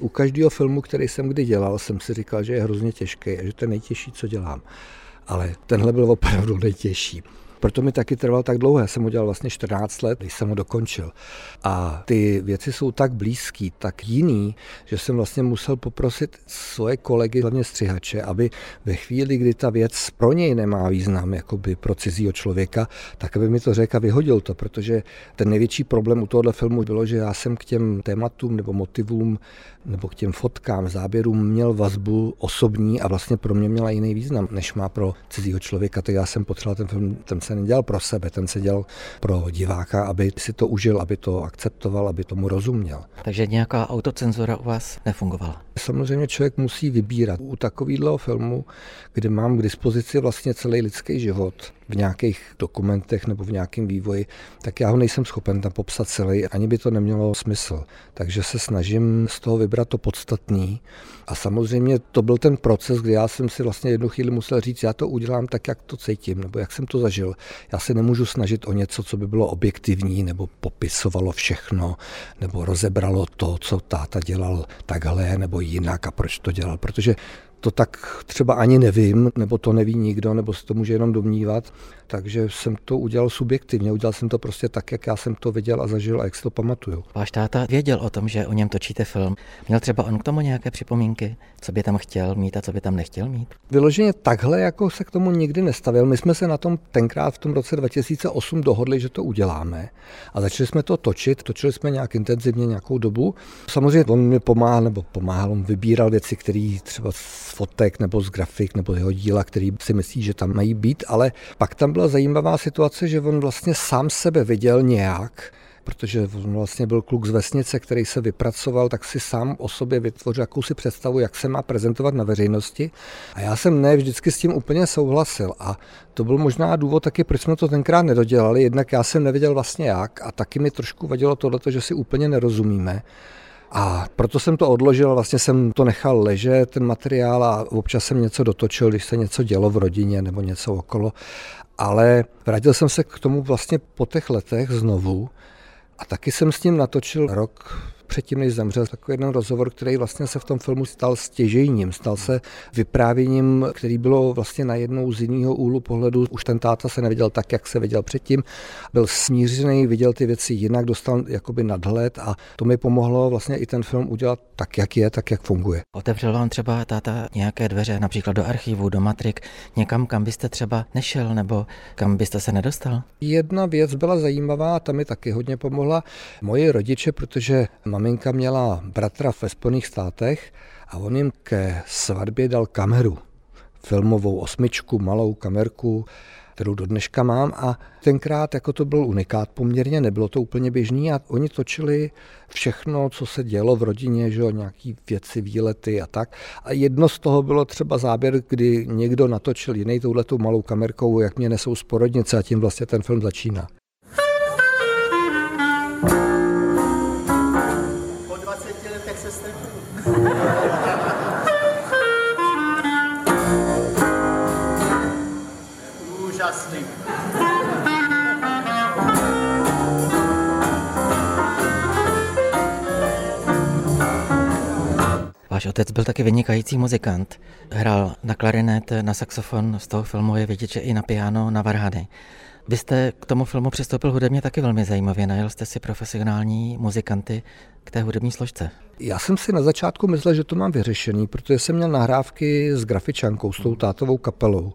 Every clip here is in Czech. U každého filmu, který jsem kdy dělal, jsem si říkal, že je hrozně těžký a že to je nejtěžší, co dělám. Ale tenhle byl opravdu nejtěžší. Proto mi taky trval tak dlouho. Já jsem ho dělal vlastně 14 let, když jsem ho dokončil. A ty věci jsou tak blízký, tak jiný, že jsem vlastně musel poprosit svoje kolegy, hlavně střihače, aby ve chvíli, kdy ta věc pro něj nemá význam, jakoby pro cizího člověka, tak aby mi to řekl a vyhodil to, protože ten největší problém u tohohle filmu bylo, že já jsem k těm tématům nebo motivům nebo k těm fotkám, záběrům měl vazbu osobní a vlastně pro mě měla jiný význam, než má pro cizího člověka. Tak já jsem potřeboval ten film, ten se nedělal pro sebe, ten se dělal pro diváka, aby si to užil, aby to akceptoval, aby tomu rozuměl. Takže nějaká autocenzura u vás nefungovala? Samozřejmě člověk musí vybírat. U takového filmu, kde mám k dispozici vlastně celý lidský život v nějakých dokumentech nebo v nějakém vývoji, tak já ho nejsem schopen tam popsat celý, ani by to nemělo smysl. Takže se snažím z toho vybrat to podstatný. A samozřejmě to byl ten proces, kdy já jsem si vlastně jednu chvíli musel říct, já to udělám tak, jak to cítím, nebo jak jsem to zažil. Já se nemůžu snažit o něco, co by bylo objektivní, nebo popisovalo všechno, nebo rozebralo to, co táta dělal takhle, nebo jinak a proč to dělal, protože to tak třeba ani nevím, nebo to neví nikdo, nebo se to může jenom domnívat, takže jsem to udělal subjektivně, udělal jsem to prostě tak, jak já jsem to viděl a zažil a jak si to pamatuju. Váš táta věděl o tom, že o něm točíte film. Měl třeba on k tomu nějaké připomínky, co by tam chtěl mít a co by tam nechtěl mít? Vyloženě takhle, jako se k tomu nikdy nestavil. My jsme se na tom tenkrát v tom roce 2008 dohodli, že to uděláme a začali jsme to točit, točili jsme nějak intenzivně nějakou dobu. Samozřejmě on mi pomáhal, nebo pomáhal, on vybíral věci, které třeba z fotek nebo z grafik nebo jeho díla, který si myslí, že tam mají být, ale pak tam byla zajímavá situace, že on vlastně sám sebe viděl nějak, protože on vlastně byl kluk z vesnice, který se vypracoval, tak si sám o sobě vytvořil jakousi představu, jak se má prezentovat na veřejnosti. A já jsem ne vždycky s tím úplně souhlasil. A to byl možná důvod taky, proč jsme to tenkrát nedodělali. Jednak já jsem nevěděl vlastně jak a taky mi trošku vadilo tohleto, že si úplně nerozumíme. A proto jsem to odložil, vlastně jsem to nechal ležet, ten materiál, a občas jsem něco dotočil, když se něco dělo v rodině nebo něco okolo. Ale vrátil jsem se k tomu vlastně po těch letech znovu a taky jsem s ním natočil rok předtím, než zemřel, takový jeden rozhovor, který vlastně se v tom filmu stal stěžejním, stal se vyprávěním, který bylo vlastně najednou z jiného úhlu pohledu. Už ten táta se neviděl tak, jak se viděl předtím. Byl smířený, viděl ty věci jinak, dostal jakoby nadhled a to mi pomohlo vlastně i ten film udělat tak, jak je, tak, jak funguje. Otevřel vám třeba táta nějaké dveře, například do archivu, do matrik, někam, kam byste třeba nešel nebo kam byste se nedostal? Jedna věc byla zajímavá, ta mi taky hodně pomohla. Moji rodiče, protože maminka měla bratra ve Spojených státech a on jim ke svatbě dal kameru, filmovou 8, malou kamerku, kterou do dneška mám, a tenkrát jako to byl unikát poměrně, nebylo to úplně běžný a oni točili všechno, co se dělo v rodině, že jo, nějaký věci, výlety a tak. A jedno z toho bylo třeba záběr, kdy někdo natočil jiný touhletou malou kamerkou, jak mě nesou z porodnice, a tím vlastně ten film začíná. Úžasný. Váš otec byl taky vynikající muzikant. Hrál na klarinet, na saxofon, z toho filmu je vidět, že i na piano, na varhany. Vy jste k tomu filmu přistoupil hudebně taky velmi zajímavě. Najel jste si profesionální muzikanty k té hudební složce. Já jsem si na začátku myslel, že to mám vyřešený, protože jsem měl nahrávky s Grafičankou, s tou tátovou kapelou.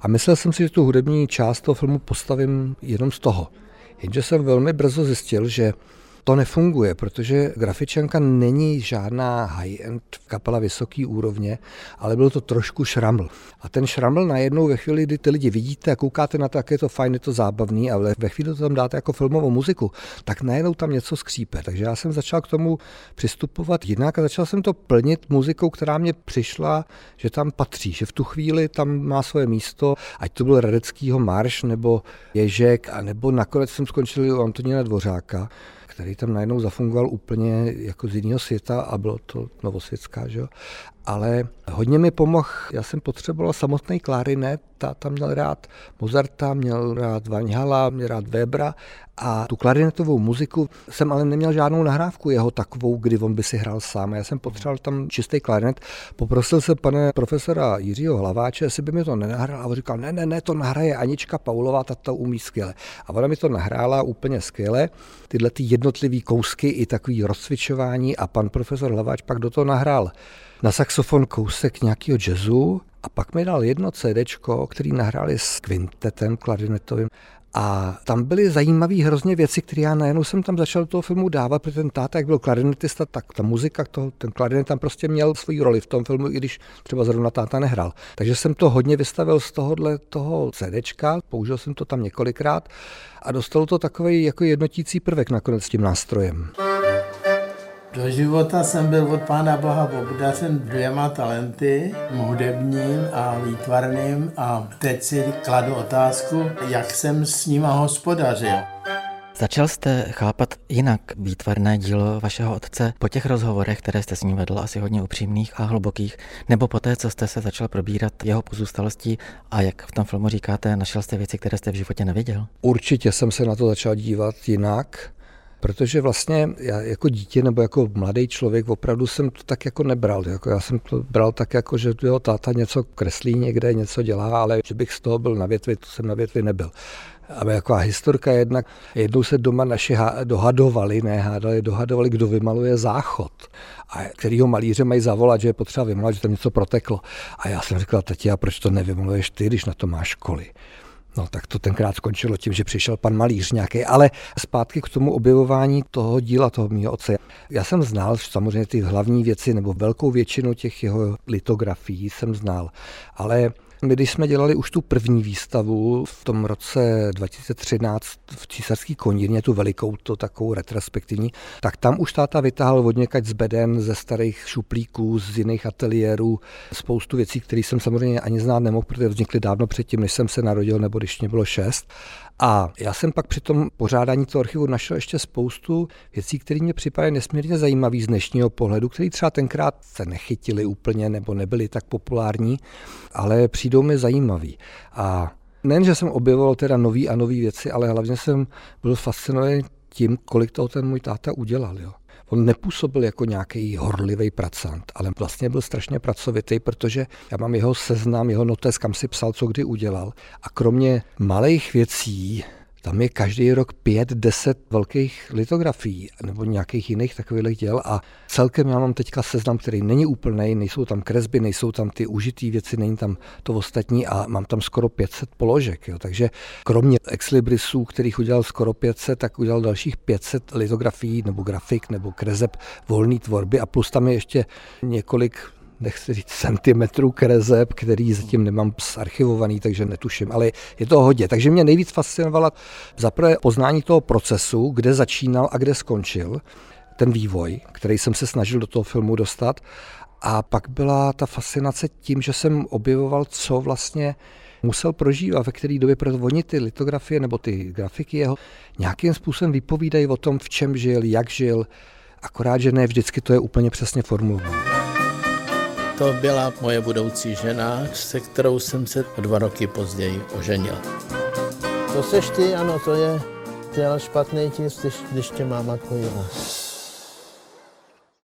A myslel jsem si, že tu hudební část toho filmu postavím jenom z toho. Jenže jsem velmi brzo zjistil, že to nefunguje, protože Grafičanka není žádná high-end kapela vysoký úrovně, ale byl to trošku šraml. A ten šraml najednou ve chvíli, kdy ty lidi vidíte a koukáte na to, jak je to fajn, je to zábavný, ale ve chvíli, to tam dáte jako filmovou muziku, tak najednou tam něco skřípe. Takže já jsem začal k tomu přistupovat jinak a začal jsem to plnit muzikou, která mě přišla, že tam patří, že v tu chvíli tam má svoje místo, ať to byl Radeckýho Marš nebo Ježek, a nebo nakonec jsem skončil u Antonína Dvořáka, který tam najednou zafungoval úplně jako z jiného světa a bylo to novosvětská, že jo. Ale hodně mi pomohl, já jsem potřeboval samotný klarinet, tam měl rád Mozarta, měl rád Vaňhala, měl rád Webera A tu klarinetovou muziku jsem ale neměl žádnou nahrávku jeho takovou, kdy on by si hrál sám. Já jsem potřeboval tam čistý klarinet. Poprosil jsem pana profesora Jiřího Hlaváče, jestli by mi to nenahrál. A on říkal, ne, to nahraje Anička Paulová, ta to umí skvěle. A ona mi to nahrála úplně skvěle. Tyhle ty jednotlivý kousky i takový rozcvičování. A pan profesor Hlaváč pak do toho nahrál na saxofon kousek nějakého jazzu. A pak mi dal jedno CDčko, který nahráli s kvintetem klarinetovým. A tam byly zajímavé hrozně věci, které já najednou jsem tam začal do toho filmu dávat, protože ten táta, jak byl klarinetista, tak ta muzika, ten klarinet tam prostě měl svoji roli v tom filmu, i když třeba zrovna táta nehrál. Takže jsem to hodně vystavil z tohohle toho CDčka, použil jsem to tam několikrát a dostalo to takový jako jednotící prvek nakonec s tím nástrojem. Do života jsem byl od Pána Boha obdařen 2 talenty, hudebním a výtvarným, a teď si kladu otázku, jak jsem s nima hospodařil. Začal jste chápat jinak výtvarné dílo vašeho otce po těch rozhovorech, které jste s ním vedl, asi hodně upřímných a hlubokých, nebo po té, co jste se začal probírat jeho pozůstalostí a jak v tom filmu říkáte, našel jste věci, které jste v životě neviděl? Určitě jsem se na to začal dívat jinak. Protože vlastně já jako dítě nebo jako mladý člověk opravdu jsem to tak jako nebral. Já jsem to bral tak jako, že jo, táta něco kreslí někde, něco dělá, ale že bych z toho byl na větvi, to jsem na větvi nebyl. A jako historka jednak, jednou se doma naši dohadovali, kdo vymaluje záchod a kterýho malíře mají zavolat, že je potřeba vymalovat, že tam něco proteklo. A já jsem říkal, tati, a proč to nevymaluješ ty, když na to máš školy? No tak to tenkrát skončilo tím, že přišel pan malíř nějaký, ale zpátky k tomu objevování toho díla, toho mýho otce. Já jsem znal samozřejmě ty hlavní věci, nebo velkou většinu těch jeho litografií jsem znal, ale my, když jsme dělali už tu první výstavu v tom roce 2013 v Císařské konírně, tu velikou, to takovou retrospektivní, tak tam už táta vytáhl odněkač z beden, ze starých šuplíků, z jiných ateliérů, spoustu věcí, které jsem samozřejmě ani znát nemohl, protože vznikly dávno předtím, než jsem se narodil, nebo když mě bylo 6. A já jsem pak při tom pořádání toho archivu našel ještě spoustu věcí, které mě připadaly nesmírně zajímavé z dnešního pohledu, které třeba tenkrát se nechytily úplně nebo nebyly tak populární, ale přijdou mi zajímavý. A nejen, že jsem objevoval teda nový a nový věci, ale hlavně jsem byl fascinovaný tím, kolik toho ten můj táta udělal, jo. On nepůsobil jako nějaký horlivý pracant, ale vlastně byl strašně pracovitý, protože já mám jeho seznam, jeho notes, kam si psal, co kdy udělal. A kromě malých věcí, tam je každý rok 5-10 velkých litografií nebo nějakých jiných takových děl a celkem já mám teďka seznam, který není úplnej, nejsou tam kresby, nejsou tam ty užitý věci, není tam to ostatní a mám tam skoro 500 položek. Jo. Takže kromě exlibrisů, kterých udělal skoro 500, tak udělal dalších 500 litografií nebo grafik nebo kreseb volné tvorby a plus tam je ještě několik, nechci říct centimetrů kreseb, který zatím nemám zarchivovaný, takže netuším, ale je to hodně. Takže mě nejvíc fascinovala zaprvé poznání toho procesu, kde začínal a kde skončil ten vývoj, který jsem se snažil do toho filmu dostat. A pak byla ta fascinace tím, že jsem objevoval, co vlastně musel prožívat, ve které době, protože oni ty litografie nebo ty grafiky jeho nějakým způsobem vypovídají o tom, v čem žil, jak žil, akorát, že ne vždycky to je úplně přesně formulované. To byla moje budoucí žena, se kterou jsem se 2 roky později oženil. To seš ty, ano, to je špatný tisk, když tě máma kojila.